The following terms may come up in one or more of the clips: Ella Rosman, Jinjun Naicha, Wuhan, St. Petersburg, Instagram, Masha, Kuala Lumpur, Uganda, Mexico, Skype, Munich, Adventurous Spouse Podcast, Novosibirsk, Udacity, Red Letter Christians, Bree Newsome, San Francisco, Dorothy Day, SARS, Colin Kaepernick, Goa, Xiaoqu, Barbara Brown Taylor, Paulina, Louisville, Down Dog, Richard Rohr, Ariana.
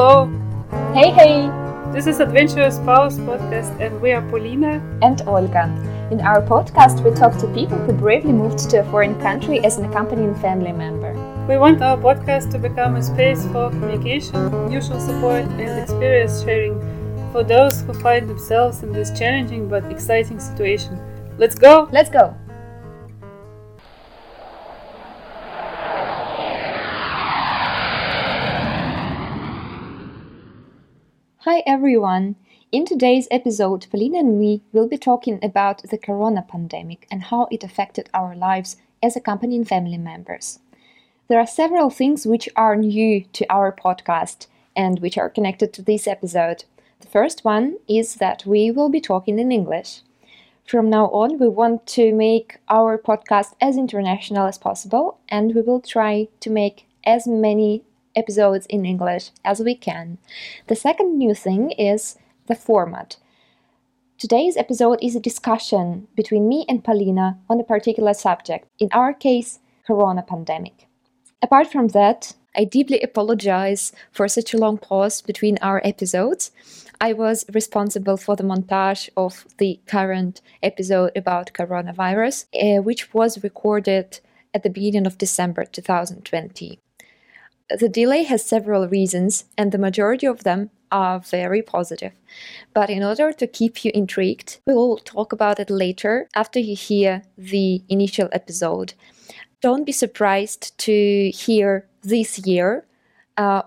Hello! Hey, hey! This is Adventurous Spouse Podcast and we are Paulina and Olga. In our podcast, we talk to people who bravely moved to a foreign country as an accompanying family member. We want our podcast to become a space for communication, mutual support and experience sharing for those who find themselves in this challenging but exciting situation. Let's go! Let's go! Hi everyone! In today's episode, Paulina and me will be talking about the corona pandemic and how it affected our lives as accompanying family members. There are several things which are new to our podcast and which are connected to this episode. The first one is that we will be talking in English. From now on, we want to make our podcast as international as possible and we will try to make as many episodes in English as we can. The second new thing is the format. Today's episode is a discussion between me and Paulina on a particular subject, in our case, corona pandemic. Apart from that, I deeply apologize for such a long pause between our episodes. I was responsible for the montage of the current episode about coronavirus, which was recorded at the beginning of December 2020. The delay has several reasons, and the majority of them are very positive. But in order to keep you intrigued, we will talk about it later after you hear the initial episode. Don't be surprised to hear this year.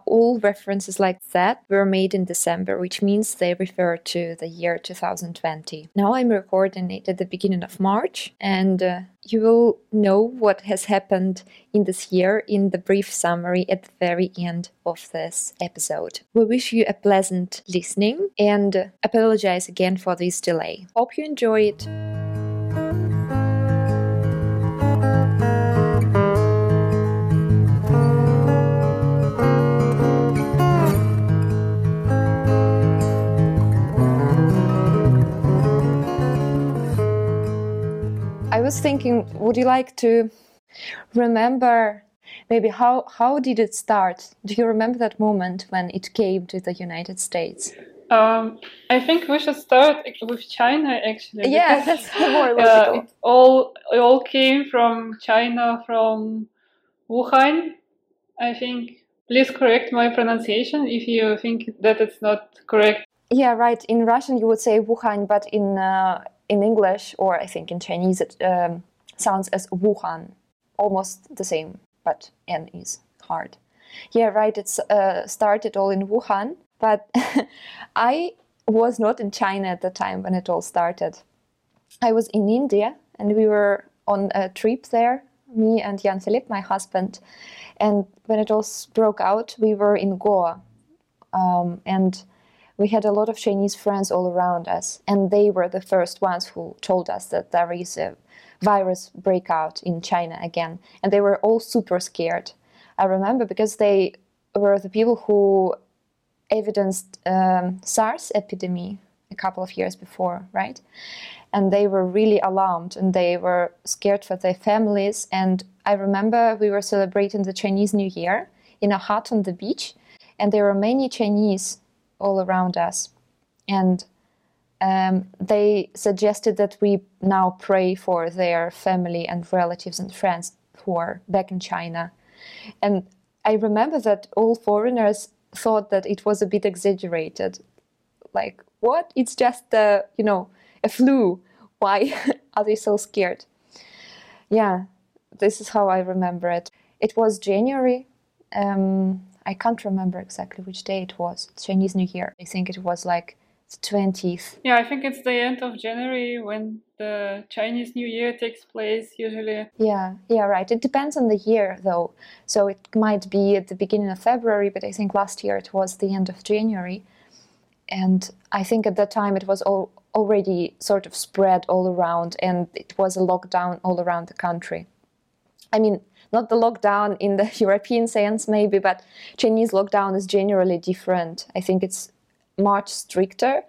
All references like that were made in December, which means they refer to the year 2020. Now I'm recording it at the beginning of March, and you will know what has happened in this year in the brief summary at the very end of this episode. We wish you a pleasant listening and apologize again for this delay. Hope you enjoy it. I was thinking, would you like to remember maybe how did it start? Do you remember that moment when it came to the United States? I think we should start with China, actually. Yeah, that's more logical. It all came from China, from Wuhan, I think. Please correct my pronunciation if you think that it's not correct. Yeah, right. In Russian you would say Wuhan, but in English, or I think in Chinese, it sounds as Wuhan, almost the same, but N is hard. Yeah, right, it started all in Wuhan, but I was not in China at the time when it all started. I was in India, and we were on a trip there, me and Jan-Philippe, my husband, and when it all broke out, we were in Goa, and we had a lot of Chinese friends all around us, and they were the first ones who told us that there is a virus breakout in China again. And they were all super scared, I remember, because they were the people who evidenced SARS epidemic a couple of years before, right? And they were really alarmed, and they were scared for their families. And I remember we were celebrating the Chinese New Year in a hut on the beach, and there were many Chinese all around us, and they suggested that we now pray for their family and relatives and friends who are back in China. And I remember that all foreigners thought that it was a bit exaggerated, like, what, it's just a flu, why are they so scared? Yeah, this is how I remember it. It was January, I can't remember exactly which day it was. Chinese New Year. I think it was like the 20th. Yeah, I think it's the end of January when the Chinese New Year takes place usually. Yeah, right. It depends on the year though. So it might be at the beginning of February, but I think last year it was the end of January. And I think at that time it was already sort of spread all around, and it was a lockdown all around the country. I mean, not the lockdown in the European sense, maybe, but Chinese lockdown is generally different. I think it's much stricter,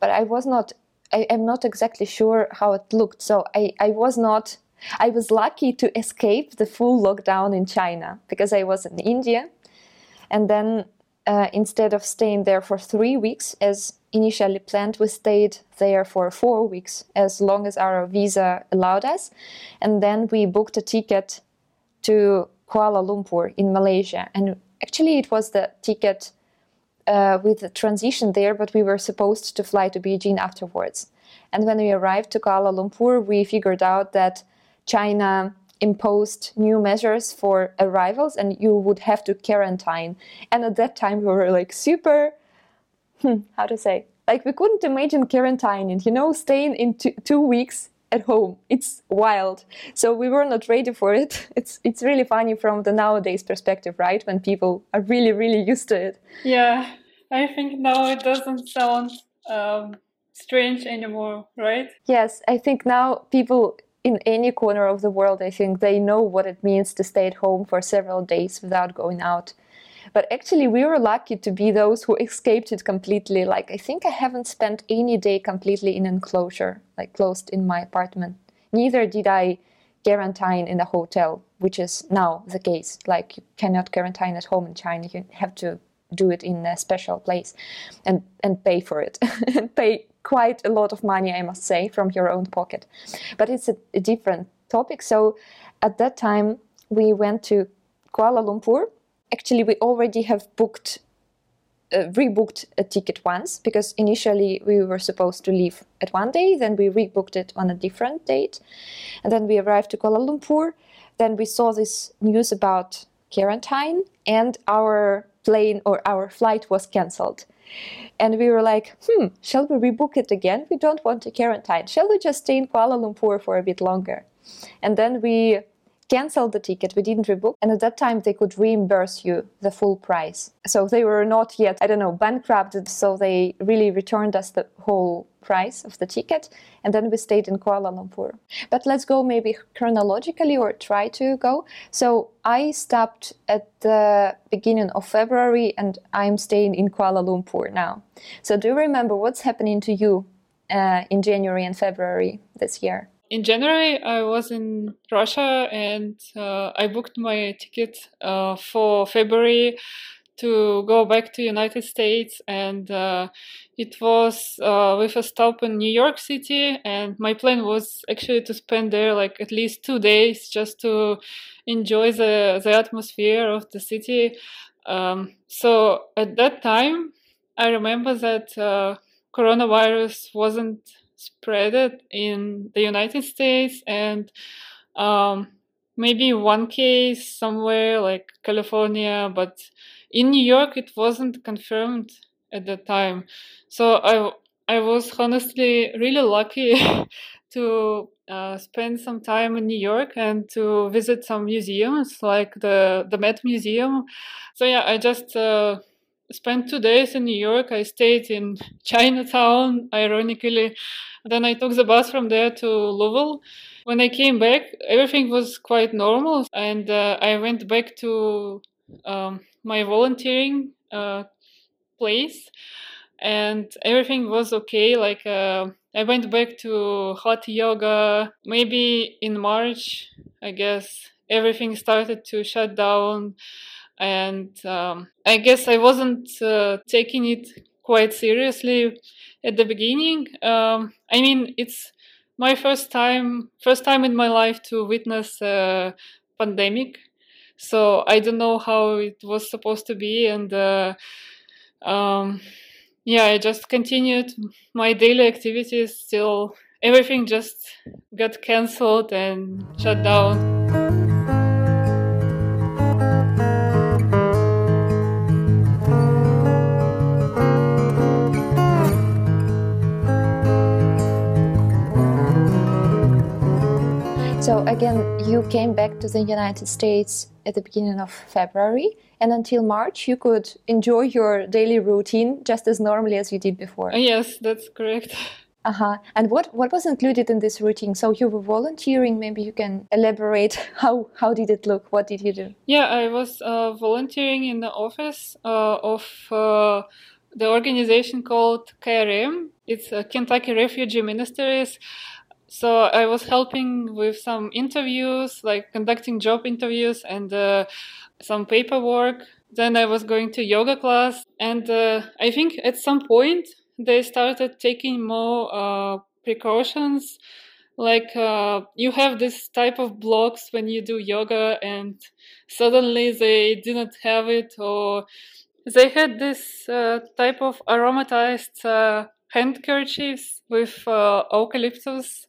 but I'm not exactly sure how it looked. So I was lucky to escape the full lockdown in China because I was in India. And then Instead of staying there for 3 weeks as initially planned, we stayed there for 4 weeks, as long as our visa allowed us. And then we booked a ticket to Kuala Lumpur in Malaysia. And actually it was the ticket with the transition there, but we were supposed to fly to Beijing afterwards. And when we arrived to Kuala Lumpur, we figured out that China imposed new measures for arrivals and you would have to quarantine. And at that time we were like super, how to say, like we couldn't imagine quarantining, you know, staying in 2 weeks at home. It's wild. So we were not ready for it. It's really funny from the nowadays perspective, right? When people are really, really used to it. Yeah, I think now it doesn't sound strange anymore, right? Yes, I think now people in any corner of the world, I think they know what it means to stay at home for several days without going out. But actually, we were lucky to be those who escaped it completely. Like, I think I haven't spent any day completely in enclosure, like closed in my apartment. Neither did I quarantine in a hotel, which is now the case. Like, you cannot quarantine at home in China. You have to do it in a special place and pay for it. And pay quite a lot of money, I must say, from your own pocket. But it's a different topic. So at that time, we went to Kuala Lumpur. Actually, we already have booked, rebooked a ticket once, because initially we were supposed to leave at one day, then we rebooked it on a different date. And then we arrived to Kuala Lumpur. Then we saw this news about quarantine and our plane or our flight was cancelled. And we were like, shall we rebook it again? We don't want to quarantine. Shall we just stay in Kuala Lumpur for a bit longer? And then we cancelled the ticket. We didn't rebook. And at that time, they could reimburse you the full price. So they were not yet, bankrupted. So they really returned us the whole price of the ticket. And then we stayed in Kuala Lumpur. But let's go maybe chronologically, or try to go. So I stopped at the beginning of February and I'm staying in Kuala Lumpur now. So do you remember what's happening to you in January and February this year? In January, I was in Russia and I booked my ticket for February to go back to United States, and it was with a stop in New York City, and my plan was actually to spend there like at least 2 days just to enjoy the atmosphere of the city. So at that time, I remember that coronavirus wasn't spread in the United States, and maybe one case somewhere like California, but in New York, it wasn't confirmed at the time. So I was honestly really lucky to spend some time in New York and to visit some museums like the Met Museum. So yeah, I just spent 2 days in New York. I stayed in Chinatown, ironically. Then I took the bus from there to Louisville. When I came back, everything was quite normal. And I went back to my volunteering place, and everything was okay. Like I went back to hot yoga. Maybe in March, I guess, everything started to shut down, and I guess I wasn't taking it quite seriously at the beginning. It's my first time in my life to witness a pandemic. So I don't know how it was supposed to be, and I just continued my daily activities till everything just got cancelled and shut down. So again, you came back to the United States at the beginning of February, and until March you could enjoy your daily routine just as normally as you did before. Yes, that's correct. And what was included in this routine? So you were volunteering. Maybe you can elaborate how did it look? What did you do? Yeah, I was volunteering in the office of the organization called KRM. It's Kentucky Refugee Ministries. So I was helping with some interviews, like conducting job interviews and some paperwork. Then I was going to yoga class. And I think at some point they started taking more precautions. Like you have this type of blocks when you do yoga, and suddenly they didn't have it, or they had this type of aromatized handkerchiefs with eucalyptus,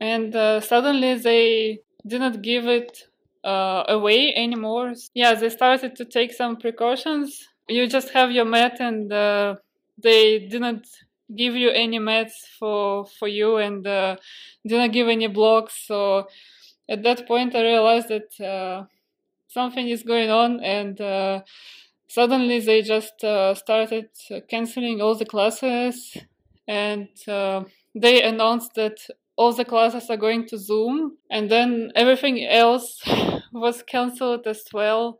and suddenly they didn't give it away anymore. Yeah, they started to take some precautions. You just have your mat, and they didn't give you any meds for you, and didn't give any blocks. So at that point I realized that something is going on, and suddenly they just started canceling all the classes, and they announced that all the classes are going to Zoom, and then everything else was cancelled as well.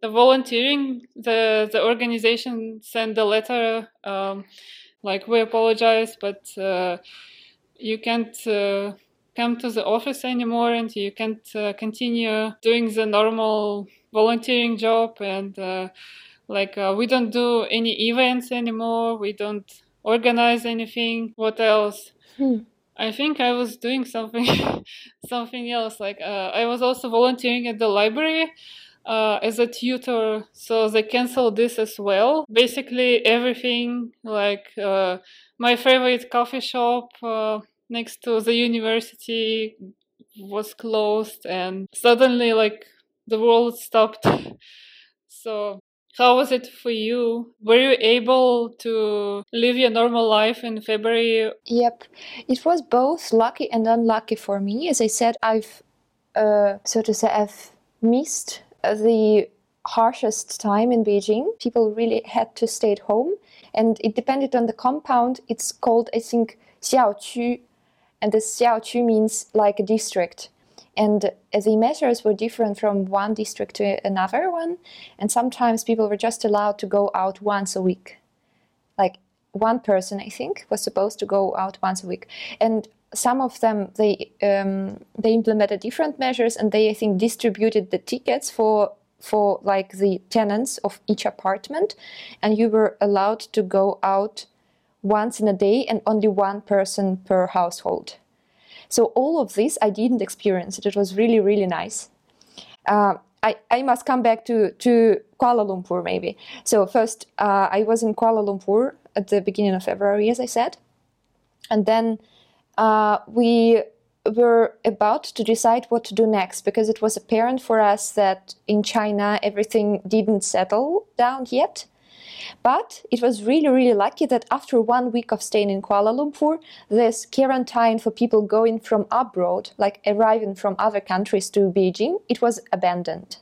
The volunteering, the organization sent a letter like, we apologize, but you can't come to the office anymore, and you can't continue doing the normal volunteering job, and we don't do any events anymore, we don't organize anything. What else? I think I was doing something else. Like I was also volunteering at the library as a tutor, so they canceled this as well. Basically everything, like my favorite coffee shop next to the university was closed, and suddenly like the world stopped. So how was it for you? Were you able to live your normal life in February? Yep. It was both lucky and unlucky for me. As I said, I've missed the harshest time in Beijing. People really had to stay at home, and it depended on the compound. It's called, I think, Xiaoqu, and the Xiaoqu means like a district. And the measures were different from one district to another one, and sometimes people were just allowed to go out once a week. Like one person, I think, was supposed to go out once a week. And some of them, they implemented different measures, and they, I think, distributed the tickets for like the tenants of each apartment, and you were allowed to go out once in a day and only one person per household. So all of this I didn't experience. It was really, really nice. I must come back to Kuala Lumpur maybe. So first I was in Kuala Lumpur at the beginning of February, as I said, and then we were about to decide what to do next, because it was apparent for us that in China everything didn't settle down yet. But it was really, really lucky that after 1 week of staying in Kuala Lumpur, this quarantine for people going from abroad, like arriving from other countries to Beijing, it was abandoned.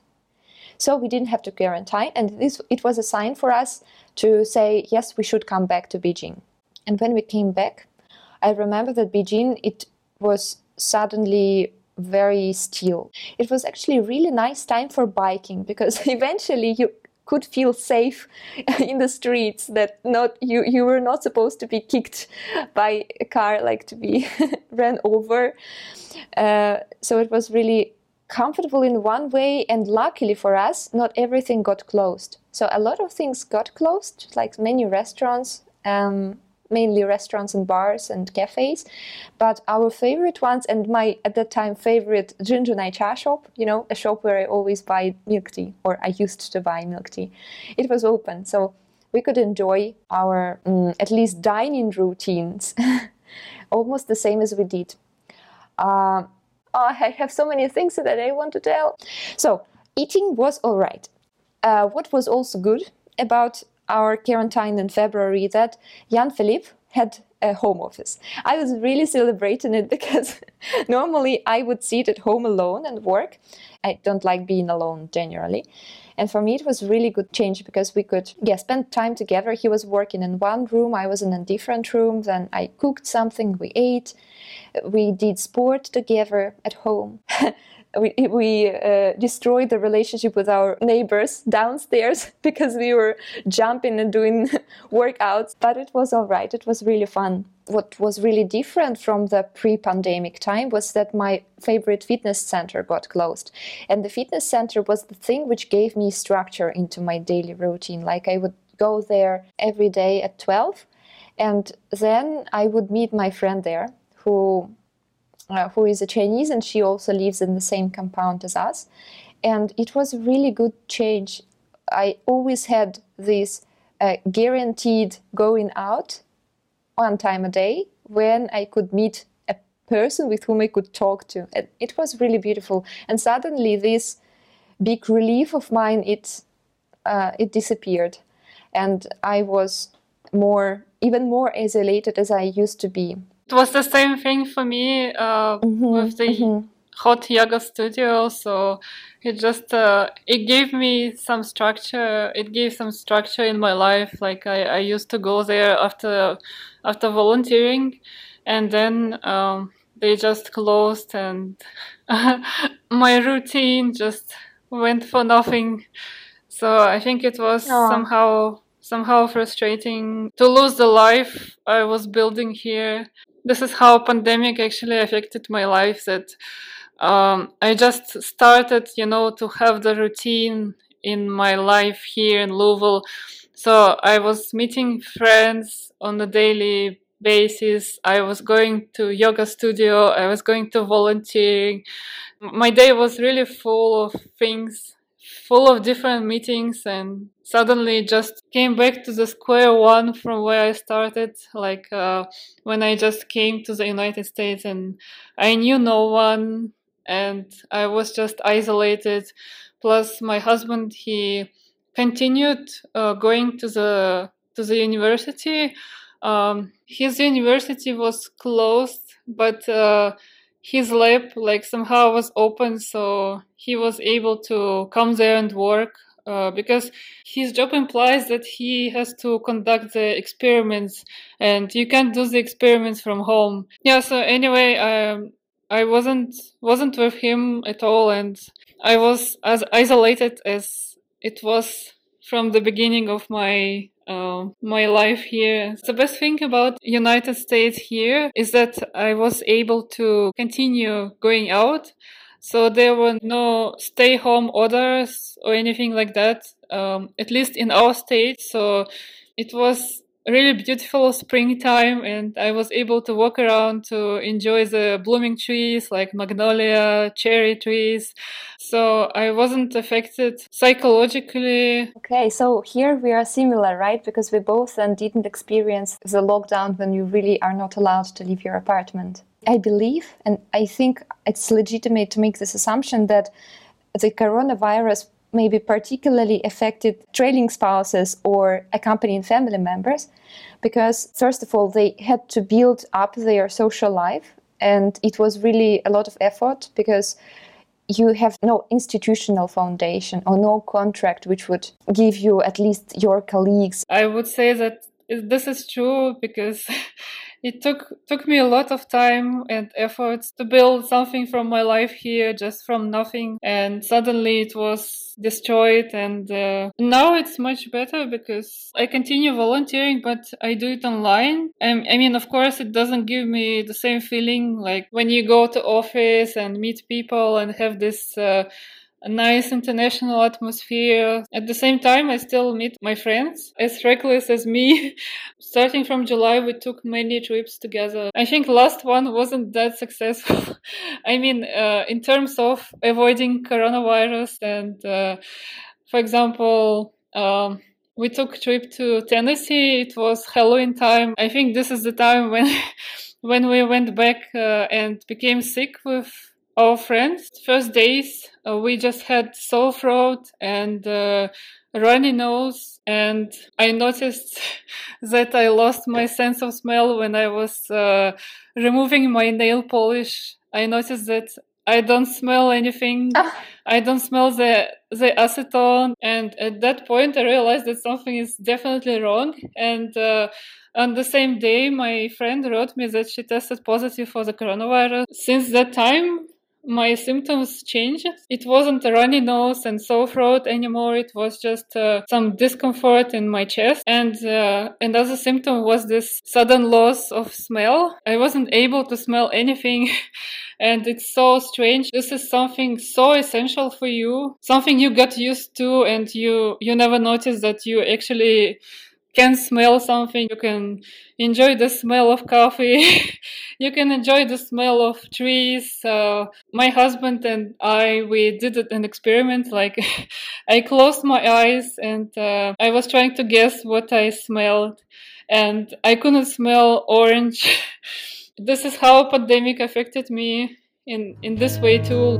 So we didn't have to quarantine, and it was a sign for us to say, yes, we should come back to Beijing. And when we came back, I remember that Beijing, it was suddenly very still. It was actually a really nice time for biking, because eventually you could feel safe in the streets, that not you were not supposed to be kicked by a car, like to be ran over. So it was really comfortable in one way, and luckily for us, not everything got closed. So a lot of things got closed, like many restaurants, mainly restaurants and bars and cafes, but our favorite ones, and my at that time favorite Jinjun Naicha shop, a shop where I always buy milk tea, or I used to buy milk tea, it was open, so we could enjoy our at least dining routines almost the same as we did. I have so many things that I want to tell. So eating was all right. What was also good about our quarantine in February, that Jan-Philippe had a home office. I was really celebrating it, because normally I would sit at home alone and work. I don't like being alone generally. And for me, it was really good change, because we could spend time together. He was working in one room, I was in a different room. Then I cooked something, we ate. We did sport together at home. We destroyed the relationship with our neighbors downstairs, because we were jumping and doing workouts. But it was all right. It was really fun. what was really different from the pre-pandemic time was that my favorite fitness center got closed. And the fitness center was the thing which gave me structure into my daily routine. Like I would go there every day at 12, and then I would meet my friend there who is a Chinese, and she also lives in the same compound as us. And it was a really good change. I always had this guaranteed going out one time a day when I could meet a person with whom I could talk to. And it was really beautiful. And suddenly this big relief of mine, it disappeared. And I was even more isolated as I used to be. It was the same thing for me with the hot yoga studio. So it just it gave me some structure. It gave some structure in my life. Like I used to go there after volunteering, and then they just closed, and my routine just went for nothing. So I think it was somehow frustrating to lose the life I was building here. This is how pandemic actually affected my life, that I just started, to have the routine in my life here in Louisville. So I was meeting friends on a daily basis. I was going to yoga studio. I was going to volunteering. My day was really full of things, full of different meetings, and suddenly just came back to the square one from where I started, like when I just came to the United States, and I knew no one, and I was just isolated. Plus my husband, he continued going to the university. His university was closed, but his lab somehow was open, so he was able to come there and work because his job implies that he has to conduct the experiments, and you can't do the experiments from home. So anyway, I wasn't with him at all, and I was as isolated as it was from the beginning of my life here. The best thing about United States here is that I was able to continue going out. So there were no stay-home orders or anything like that, at least in our state. So it was really beautiful springtime, and I was able to walk around to enjoy the blooming trees, like magnolia, cherry trees. So I wasn't affected psychologically. Okay, so here we are similar, right? Because we both then didn't experience the lockdown when you really are not allowed to leave your apartment. I believe, and I think it's legitimate to make this assumption, that the coronavirus maybe particularly affected trailing spouses or accompanying family members, because first of all, they had to build up their social life, and it was really a lot of effort because you have no institutional foundation or no contract which would give you at least your colleagues. I would say that this is true because it took me a lot of time and efforts to build something from my life here, just from nothing. And suddenly it was destroyed. And now it's much better because I continue volunteering, but I do it online. I mean, of course, it doesn't give me the same feeling like when you go to office and meet people and have this a nice international atmosphere. At the same time, I still meet my friends, as reckless as me. Starting from July, we took many trips together. I think last one wasn't that successful. I mean, in terms of avoiding coronavirus, and for example, we took a trip to Tennessee. It was Halloween time. I think this is the time when when we went back and became sick with our friends. First days, we just had sore throat and runny nose, and I noticed that I lost my sense of smell when I was removing my nail polish. I noticed that I don't smell anything. I don't smell the acetone, and at that point I realized that something is definitely wrong. And on the same day, my friend wrote me that she tested positive for the coronavirus. Since that time, my symptoms changed. It wasn't a runny nose and sore throat anymore. It was just some discomfort in my chest. And another symptom was this sudden loss of smell. I wasn't able to smell anything. And it's so strange. This is something so essential for you, something you got used to, and you never notice that you actually can smell something. You can enjoy the smell of coffee. You can enjoy the smell of trees. My husband and I, we did an experiment. Like, I closed my eyes and I was trying to guess what I smelled, and I couldn't smell orange. This is how pandemic affected me in this way too.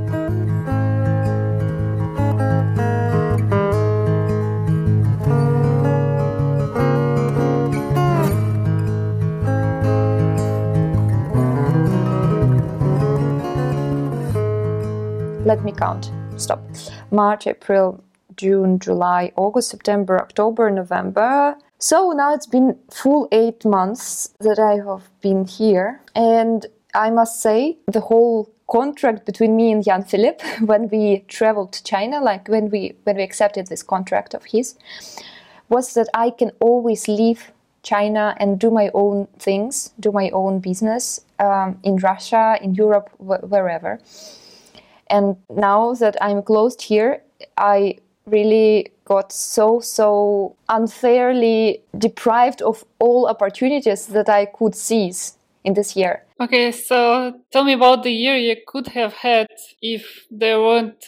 Let me count. Stop. March, April, June, July, August, September, October, November. So now it's been full 8 months that I have been here, and I must say the whole contract between me and Jan-Philippe when we traveled to China, like when we accepted this contract of his, was that I can always leave China and do my own things, do my own business in Russia, in Europe, wherever. And now that I'm closed here, I really got so unfairly deprived of all opportunities that I could seize in this year. Okay, so tell me about the year you could have had if there weren't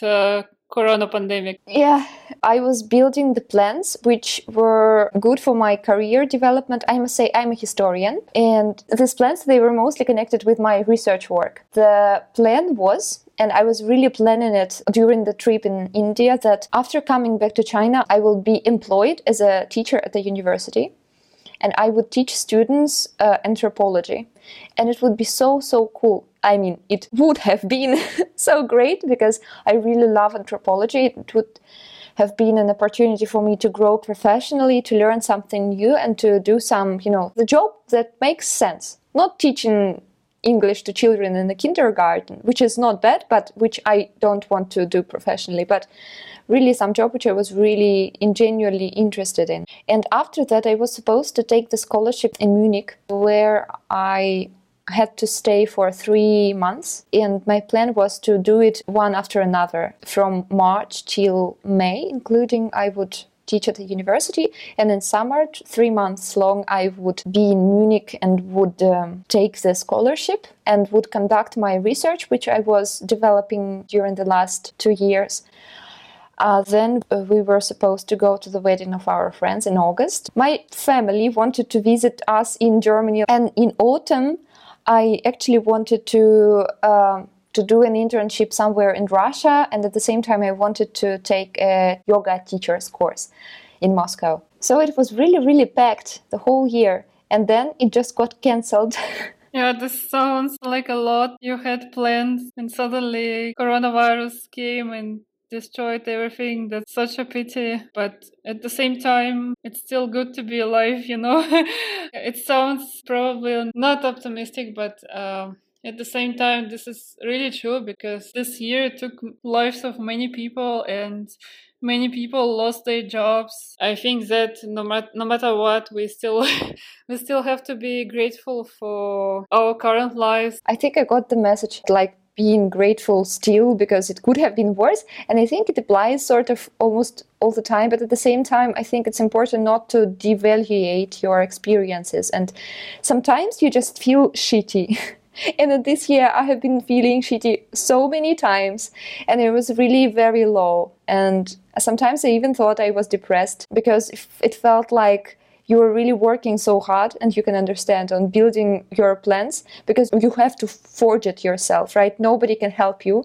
corona pandemic. Yeah, I was building the plans which were good for my career development. I must say I'm a historian, and these plans, they were mostly connected with my research work. The plan was, and I was really planning it during the trip in India, that after coming back to China, I will be employed as a teacher at the university, and I would teach students anthropology. And it would be so cool. I mean, it would have been so great, because I really love anthropology. It would have been an opportunity for me to grow professionally, to learn something new, and to do some, the job that makes sense. Not teaching English to children in the kindergarten, which is not bad, but which I don't want to do professionally, but really some job which I was really genuinely interested in. And after that, I was supposed to take the scholarship in Munich, where I had to stay for 3 months, and my plan was to do it one after another from March till May, including I would teach at the university, and in summer 3 months long I would be in Munich and would take the scholarship and would conduct my research which I was developing during the last 2 years. Then we were supposed to go to the wedding of our friends in August. My family wanted to visit us in Germany, and in autumn I actually wanted to do an internship somewhere in Russia, and at the same time I wanted to take a yoga teacher's course in Moscow. So it was really packed the whole year, and then it just got cancelled. Yeah, this sounds like a lot you had planned, and suddenly coronavirus came and destroyed everything. That's such a pity, but at the same time it's still good to be alive, It sounds probably not optimistic, but at the same time, this is really true, because this year took lives of many people, and many people lost their jobs. I think that no matter what, we still have to be grateful for our current lives. I think I got the message, like being grateful still, because it could have been worse, and I think it applies sort of almost all the time. But at the same time, I think it's important not to devaluate your experiences, and sometimes you just feel shitty. And this year I have been feeling shitty so many times, and it was really very low. And sometimes I even thought I was depressed, because it felt like you were really working so hard, and you can understand, on building your plans, because you have to forge it yourself, right? Nobody can help you,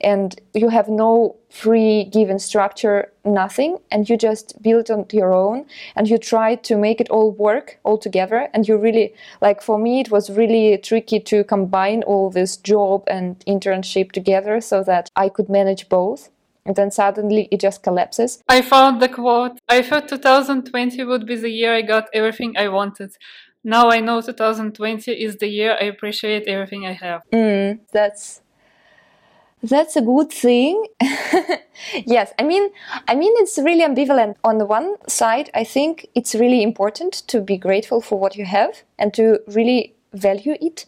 and you have no pre-given structure, nothing, and you just build on your own, and you try to make it all work all together. And you really, like for me, it was really tricky to combine all this job and internship together so that I could manage both. And then suddenly it just collapses. I found the quote. I thought 2020 would be the year I got everything I wanted. Now I know 2020 is the year I appreciate everything I have. That's That's a good thing. Yes, I mean, it's really ambivalent. On one side, I think it's really important to be grateful for what you have and to really value it.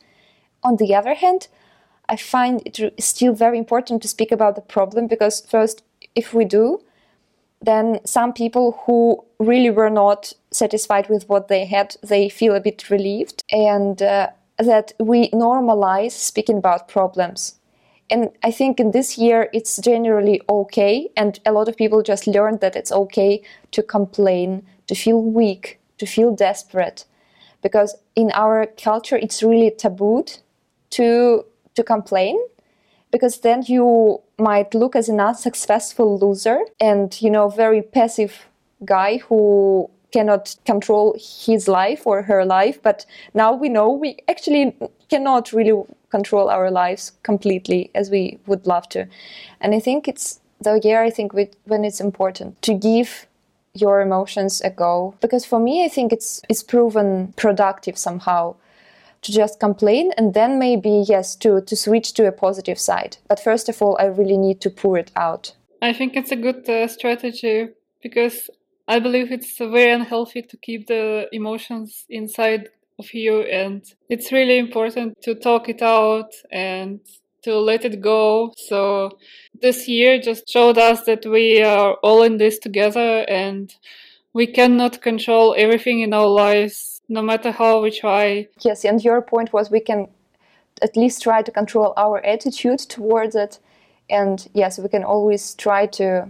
On the other hand, I find it still very important to speak about the problem, because first, if we do, then some people who really were not satisfied with what they had, they feel a bit relieved, and that we normalize speaking about problems. And I think in this year it's generally okay, and a lot of people just learned that it's okay to complain, to feel weak, to feel desperate, because in our culture it's really tabooed to complain, because then you might look as an unsuccessful loser and, you know, very passive guy who cannot control his life or her life. But now we know we actually cannot really control our lives completely as we would love to. And I think it's the year, I think, when it's important to give your emotions a go. Because for me, I think it's proven productive somehow. To just complain, and then maybe, yes, to switch to a positive side. But first of all, I really need to pour it out. I think it's a good strategy, because I believe it's very unhealthy to keep the emotions inside of you, and it's really important to talk it out and to let it go. So this year just showed us that we are all in this together, and we cannot control everything in our lives, no matter how we try. Yes, and your point was we can at least try to control our attitude towards it. And yes, we can always try to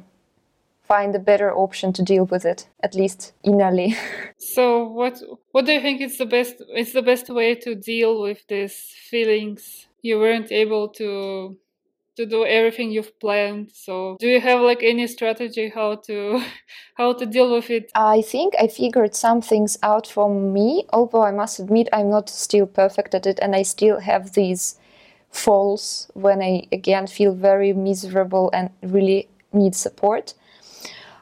find a better option to deal with it, at least innerly. So what do you think is the best way to deal with these feelings? You weren't able to do everything you've planned. So do you have like any strategy how to deal with it? I think I figured some things out for me, although I must admit I'm not still perfect at it, and I still have these falls when I again feel very miserable and really need support.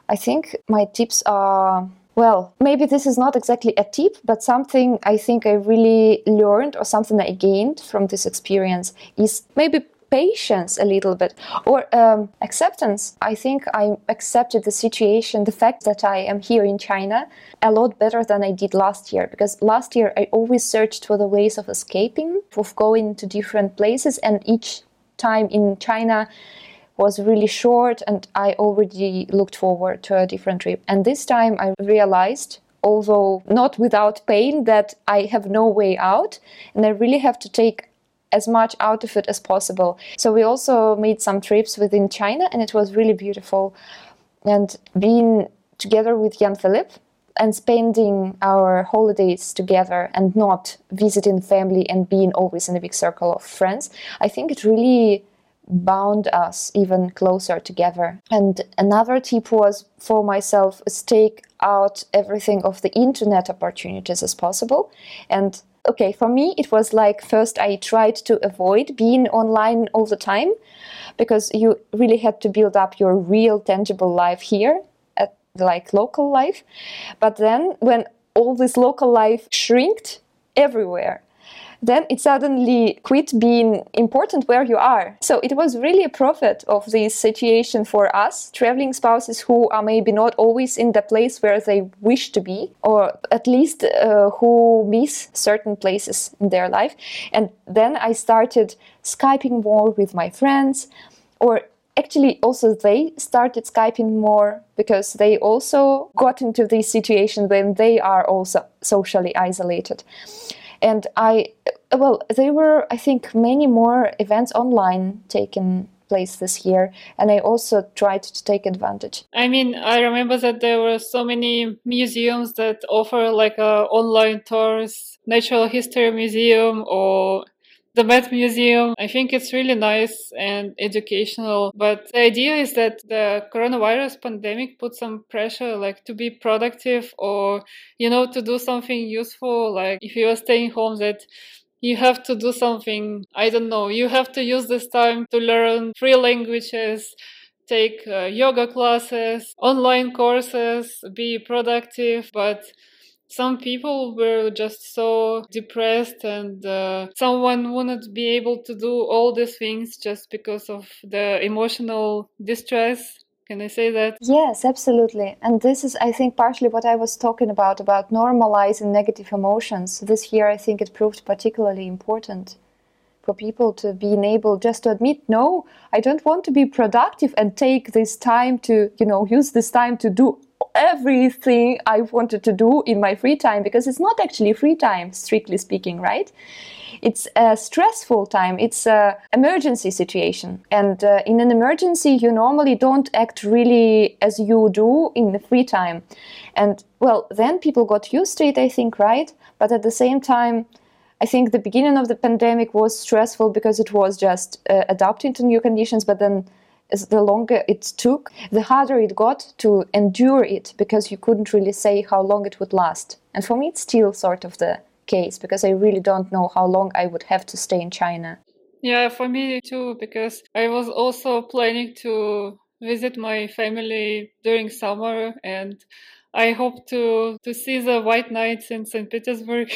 I think my tips are, well, maybe this is not exactly a tip, but something I think I really learned or something I gained from this experience is maybe patience a little bit, or acceptance. I think I accepted the situation, the fact that I am here in China, a lot better than I did last year, because last year I always searched for the ways of escaping, of going to different places, and each time in China was really short and I already looked forward to a different trip. And this time I realized, although not without pain, that I have no way out and I really have to take as much out of it as possible. So we also made some trips within China, and it was really beautiful. And being together with Jan-Philippe and spending our holidays together and not visiting family and being always in a big circle of friends, I think it really bound us even closer together. And another tip was for myself is take out everything of the internet opportunities as possible. And okay, for me, it was like first I tried to avoid being online all the time, because you really had to build up your real tangible life here, at like local life. But then when all this local life shrinked everywhere, then it suddenly quit being important where you are. So it was really a profit of this situation for us, traveling spouses who are maybe not always in the place where they wish to be, or at least who miss certain places in their life. And then I started Skyping more with my friends, or actually also they started Skyping more, because they also got into this situation when they are also socially isolated. And there were, I think, many more events online taking place this year, and I also tried to take advantage. I mean, I remember that there were so many museums that offer like online tours, Natural History Museum or the Met Museum. I think it's really nice and educational, but the idea is that the coronavirus pandemic put some pressure, like to be productive or, you know, to do something useful. Like if you are staying home, that you have to do something, I don't know, you have to use this time to learn 3 languages, take yoga classes, online courses, be productive. But Some people were just so depressed, and someone wouldn't be able to do all these things just because of the emotional distress. Can I say that? Yes, absolutely. And this is, I think, partially what I was talking about normalizing negative emotions. This year, I think it proved particularly important for people to being able just to admit, no, I don't want to be productive and take this time to, you know, use this time to do everything I wanted to do in my free time, because it's not actually free time, strictly speaking, right? It's a stressful time. It's an emergency situation. And in an emergency, you normally don't act really as you do in the free time. And, well, then people got used to it, I think, right? But at the same time, I think the beginning of the pandemic was stressful because it was just adapting to new conditions, but then as the longer it took, the harder it got to endure it, because you couldn't really say how long it would last. And for me, it's still sort of the case, because I really don't know how long I would have to stay in China. Yeah, for me too, because I was also planning to visit my family during summer, and I hope to see the white nights in St. Petersburg,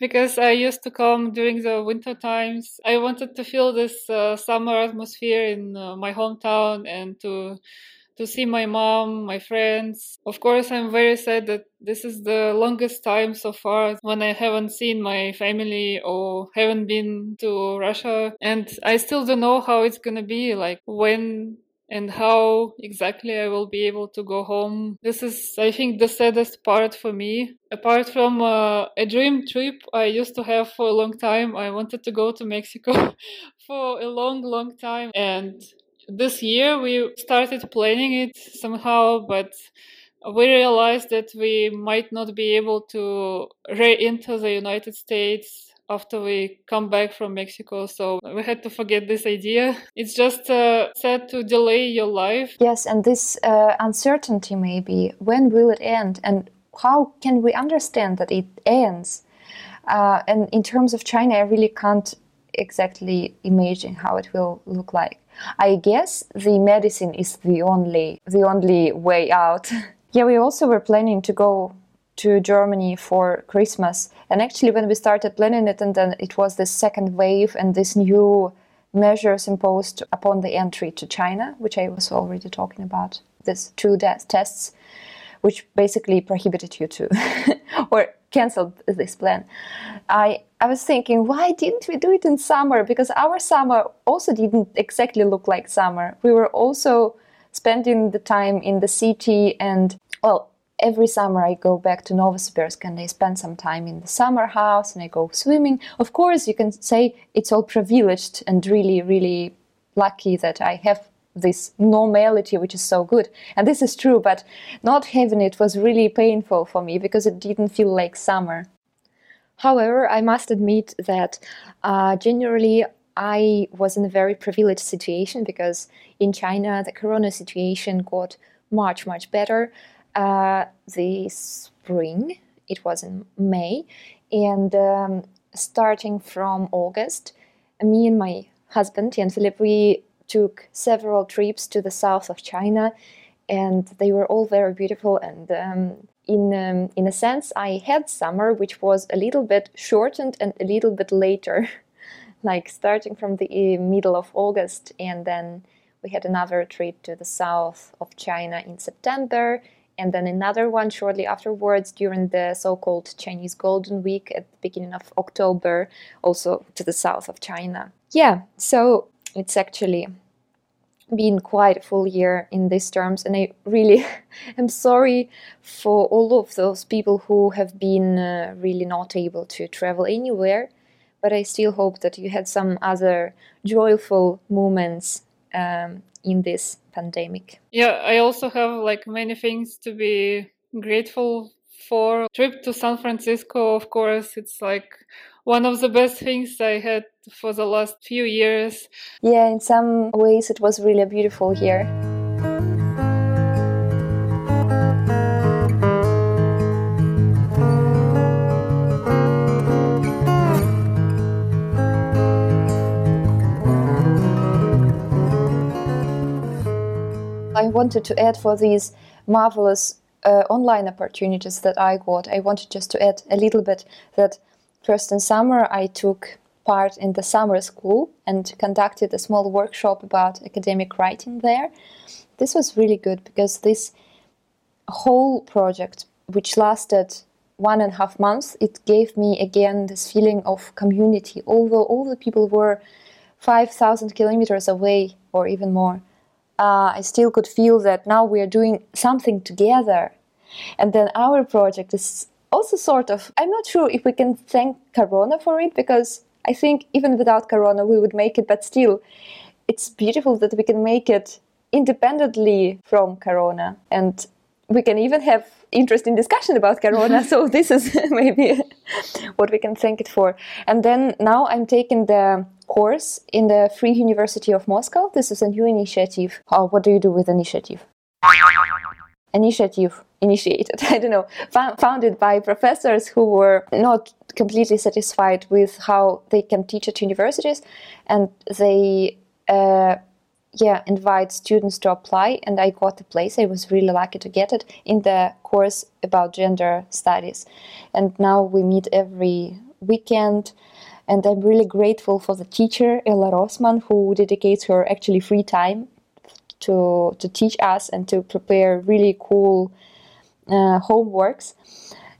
because I used to come during the winter times. I wanted to feel this summer atmosphere in my hometown, and to see my mom, my friends. Of course, I'm very sad that this is the longest time so far when I haven't seen my family or haven't been to Russia. And I still don't know how it's going to be, like when and how exactly I will be able to go home. This is, I think, the saddest part for me. Apart from a dream trip I used to have for a long time, I wanted to go to Mexico for a long, long time. And this year we started planning it somehow, but we realized that we might not be able to re-enter the United States after we come back from Mexico, so we had to forget this idea. It's just sad to delay your life. Yes, and this uncertainty maybe, when will it end, and how can we understand that it ends? And in terms of China, I really can't exactly imagine how it will look like. I guess the medicine is the only way out. Yeah, we also were planning to go to Germany for Christmas. And actually when we started planning it, and then it was the second wave and these new measures imposed upon the entry to China, which I was already talking about, these two tests, which basically prohibited you to or canceled this plan. I was thinking, why didn't we do it in summer? Because our summer also didn't exactly look like summer. We were also spending the time in the city, and, well, every summer I go back to Novosibirsk and I spend some time in the summer house and I go swimming. Of course, you can say it's all privileged and really, really lucky that I have this normality, which is so good. And this is true, but not having it was really painful for me because it didn't feel like summer. However, I must admit that generally I was in a very privileged situation, because in China the corona situation got much, much better. The spring, it was in May, and starting from August, me and my husband Jan-Philippe, we took several trips to the south of China, and they were all very beautiful. And in a sense, I had summer, which was a little bit shortened and a little bit later, like starting from the middle of August, and then we had another trip to the south of China in September. And then another one shortly afterwards during the so-called Chinese Golden Week at the beginning of October, also to the south of China. Yeah, so it's actually been quite a full year in these terms. And I really am sorry for all of those people who have been really not able to travel anywhere. But I still hope that you had some other joyful moments in this pandemic. Yeah, I also have like many things to be grateful for. Trip to San Francisco, of course, it's like one of the best things I had for the last few years. Yeah, in some ways it was really beautiful here. I wanted to add for these marvelous online opportunities that I got, I wanted just to add a little bit that first in summer I took part in the summer school and conducted a small workshop about academic writing there. This was really good because this whole project, which lasted 1.5 months, it gave me again this feeling of community, although all the people were 5,000 kilometers away or even more. I still could feel that now we are doing something together. And then our project is also sort of, I'm not sure if we can thank Corona for it, because I think even without Corona we would make it, but still it's beautiful that we can make it independently from Corona, and we can even have interesting discussion about Corona. So this is maybe what we can thank it for. And then now I'm taking the course in the Free University of Moscow. This is a new initiative. What do you do with initiative? Initiative initiated, I don't know, founded by professors who were not completely satisfied with how they can teach at universities, and they invite students to apply, and I got the place. I was really lucky to get it in the course about gender studies. And now we meet every weekend, and I'm really grateful for the teacher, Ella Rosman, who dedicates her actually free time to teach us and to prepare really cool homeworks.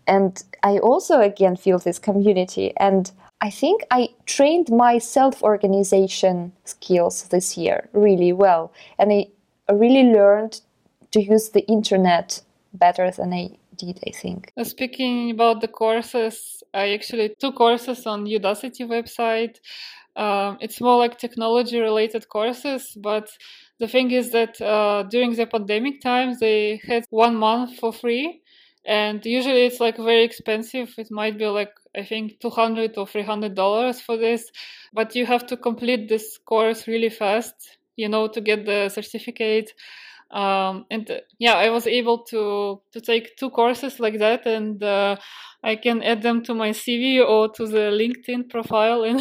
And I also again feel this community, and I think I trained my self-organization skills this year really well, and I really learned to use the internet better than I did, I think. Speaking about the courses, I actually took courses on Udacity website. It's more like technology-related courses, but the thing is that during the pandemic times, they had 1 month for free. And usually it's like very expensive. It might be like, I think, $200 or $300 for this. But you have to complete this course really fast, you know, to get the certificate. I was able to take 2 courses like that, and I can add them to my CV or to the LinkedIn profile. And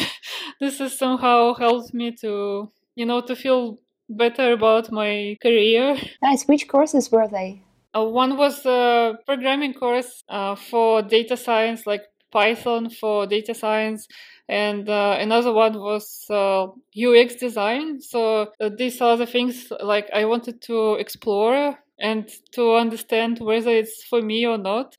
this has somehow helped me to, you know, to feel better about my career. Nice. Which courses were they? One was a programming course for data science, like Python for data science, and another one was UX design. So these are the things like I wanted to explore and to understand whether it's for me or not.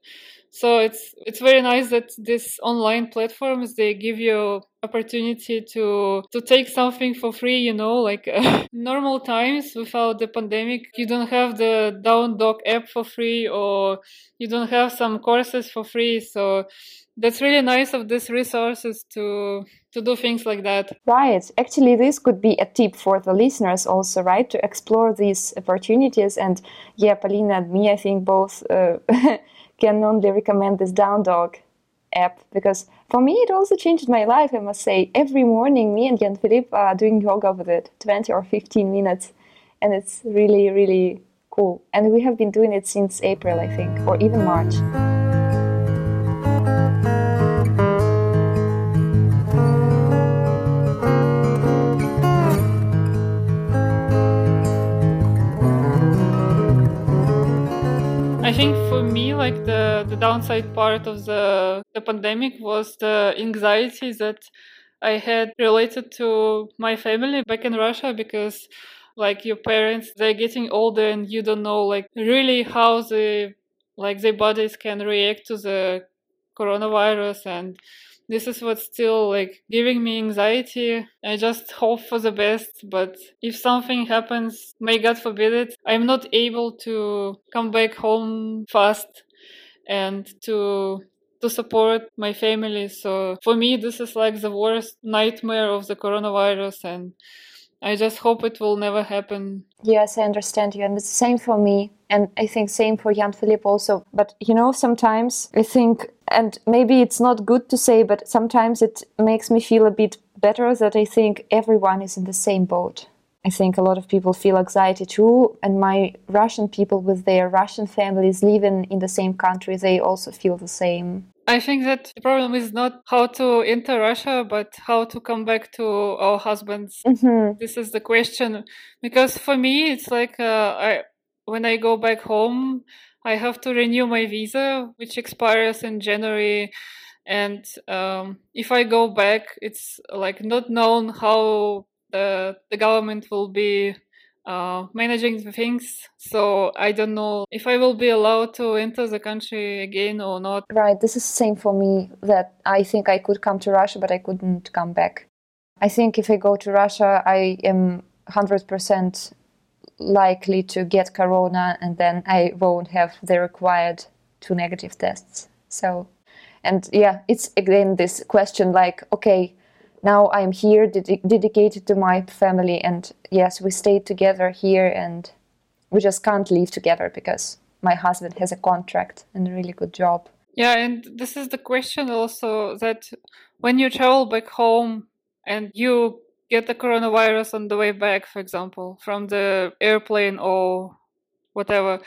So it's very nice that these online platforms, they give you opportunity to take something for free, you know, like normal times without the pandemic. You don't have the Down Dog app for free, or you don't have some courses for free. So that's really nice of these resources to do things like that. Right. Actually, this could be a tip for the listeners also, right? To explore these opportunities. And yeah, Paulina and me, I think both... can only recommend this Down Dog app, because for me it also changed my life, I must say. Every morning me and Jan-Philippe are doing yoga with it, 20 or 15 minutes, and it's really, really cool. And we have been doing it since April, I think, or even March. I think for me, like the downside part of the pandemic was the anxiety that I had related to my family back in Russia, because like your parents, they're getting older and you don't know like really how their bodies can react to the coronavirus, and this is what's still like giving me anxiety. I just hope for the best, but if something happens, may God forbid it, I'm not able to come back home fast and to support my family. So for me, this is like the worst nightmare of the coronavirus, and I just hope it will never happen. Yes, I understand you. And it's the same for me. And I think same for Jan-Philippe also. But, you know, sometimes I think, and maybe it's not good to say, but sometimes it makes me feel a bit better that I think everyone is in the same boat. I think a lot of people feel anxiety too. And my Russian people with their Russian families living in the same country, they also feel the same. I think that the problem is not how to enter Russia, but how to come back to our husbands. Mm-hmm. This is the question. Because for me, it's like When I go back home, I have to renew my visa, which expires in January. And if I go back, it's like not known how the government will be managing the things. So I don't know if I will be allowed to enter the country again or not. Right. This is the same for me, that I think I could come to Russia, but I couldn't come back. I think if I go to Russia, I am 100% likely to get corona, and then I won't have the required 2 negative tests. So, and yeah, it's again this question like, okay, now I'm here dedicated to my family, and yes, we stayed together here, and we just can't live together because my husband has a contract and a really good job. Yeah, and this is the question also, that when you travel back home and you get the coronavirus on the way back, for example, from the airplane or whatever,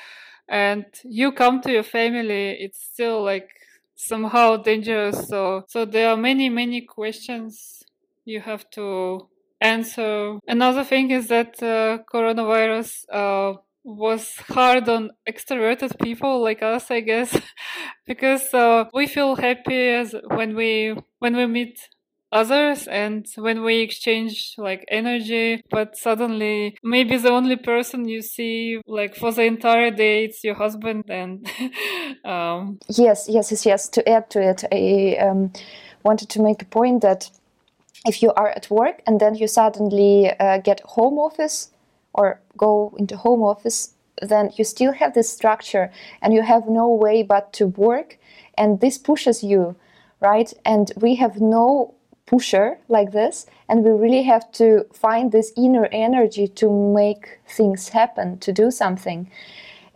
and you come to your family, it's still like somehow dangerous. So there are many questions you have to answer. Another thing is that coronavirus was hard on extroverted people like us, I guess, because we feel happy when we meet others and when we exchange like energy, but suddenly maybe the only person you see like for the entire day it's your husband. And yes, to add to it, I wanted to make a point that if you are at work and then you suddenly get home office or go into home office, then you still have this structure and you have no way but to work, and this pushes you, right? And we have no pusher like this, and we really have to find this inner energy to make things happen, to do something.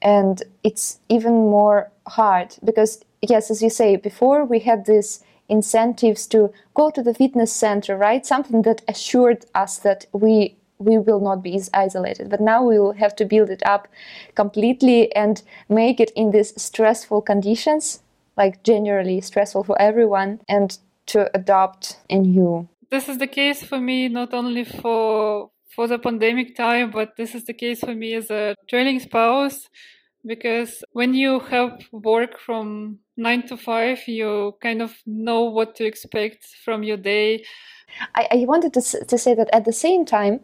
And it's even more hard because, yes, as you say, before we had these incentives to go to the fitness center, right? Something that assured us that we will not be isolated. But now we will have to build it up completely and make it in these stressful conditions, like generally stressful for everyone, and to adopt anew. This is the case for me, not only for the pandemic time, but this is the case for me as a traveling spouse, because when you have work from 9 to 5, you kind of know what to expect from your day. I wanted to say that at the same time,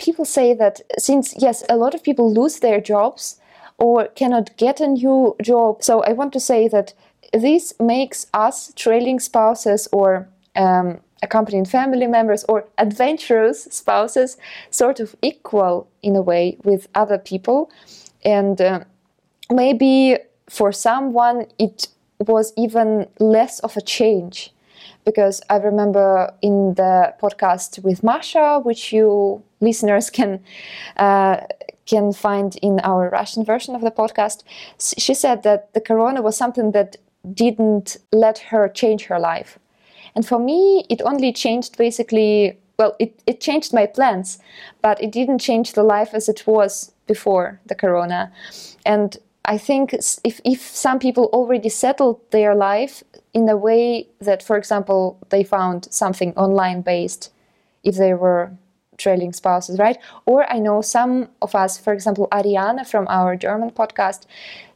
people say that since, yes, a lot of people lose their jobs or cannot get a new job. So I want to say that this makes us trailing spouses or accompanying family members or adventurous spouses sort of equal in a way with other people. And maybe for someone it was even less of a change, because I remember in the podcast with Masha, which you listeners can find in our Russian version of the podcast, she said that the corona was something that didn't let her change her life. And for me, it only changed basically, well, it changed my plans, but it didn't change the life as it was before the corona. And I think if some people already settled their life in a way that, for example, they found something online based, if they were trailing spouses, right? Or I know some of us, for example, Ariana from our German podcast,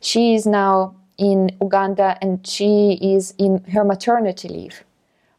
she is now in Uganda and she is in her maternity leave,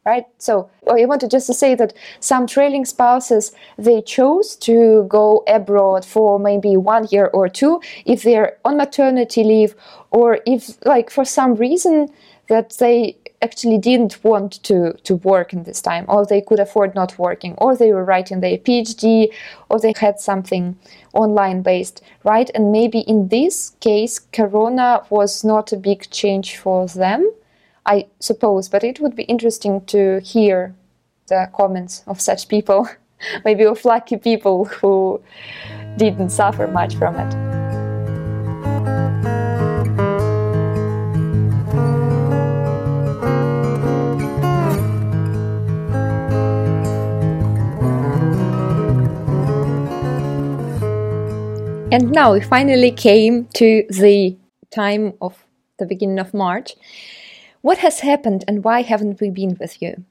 right? So I wanted just to say that some trailing spouses, they chose to go abroad for maybe 1 year or 2 if they're on maternity leave, or if like for some reason that they actually didn't want to work in this time, or they could afford not working, or they were writing their PhD, or they had something online based, right? And maybe in this case, corona was not a big change for them, I suppose, but it would be interesting to hear the comments of such people, maybe of lucky people who didn't suffer much from it. And now we finally came to the time of the beginning of March. What has happened and why haven't we been with you?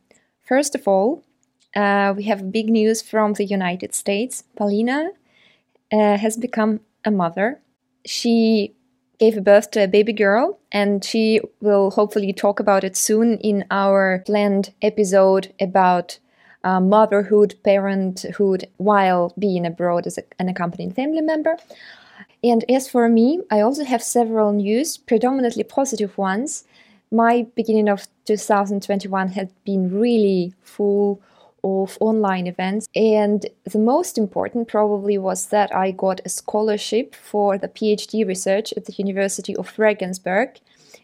First of all, we have big news from the United States. Paulina has become a mother. she gave birth to a baby girl, and she will hopefully talk about it soon in our planned episode about motherhood, parenthood, while being abroad as an accompanying family member. And as for me, I also have several news, predominantly positive ones. My beginning of 2021 had been really full of online events, and the most important probably was that I got a scholarship for the PhD research at the University of Regensburg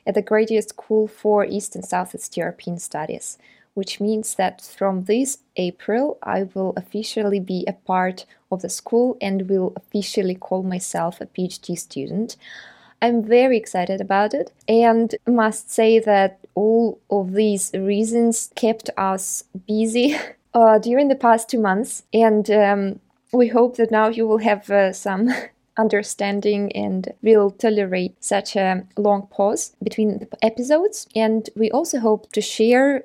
at the graduate school for East and Southeast European Studies, which means that from this April I will officially be a part of the school and will officially call myself a PhD student. I'm very excited about it, and must say that all of these reasons kept us busy during the past 2 months, and we hope that now you will have some understanding and will tolerate such a long pause between the episodes. And we also hope to share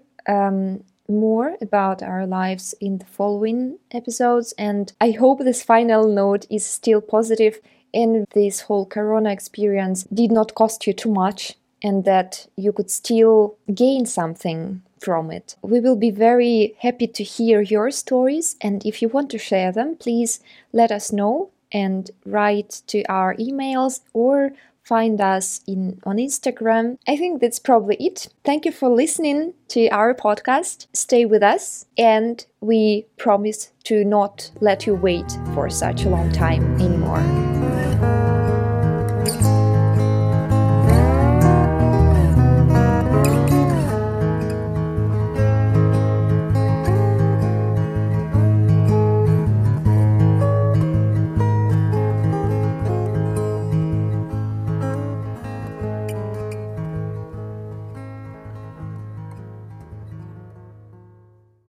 more about our lives in the following episodes, and I hope this final note is still positive and this whole corona experience did not cost you too much, and that you could still gain something from it. We will be very happy to hear your stories, and if you want to share them, please let us know and write to our emails or find us on Instagram. I think that's probably it. Thank you for listening to our podcast. Stay with us, and we promise to not let you wait for such a long time anymore.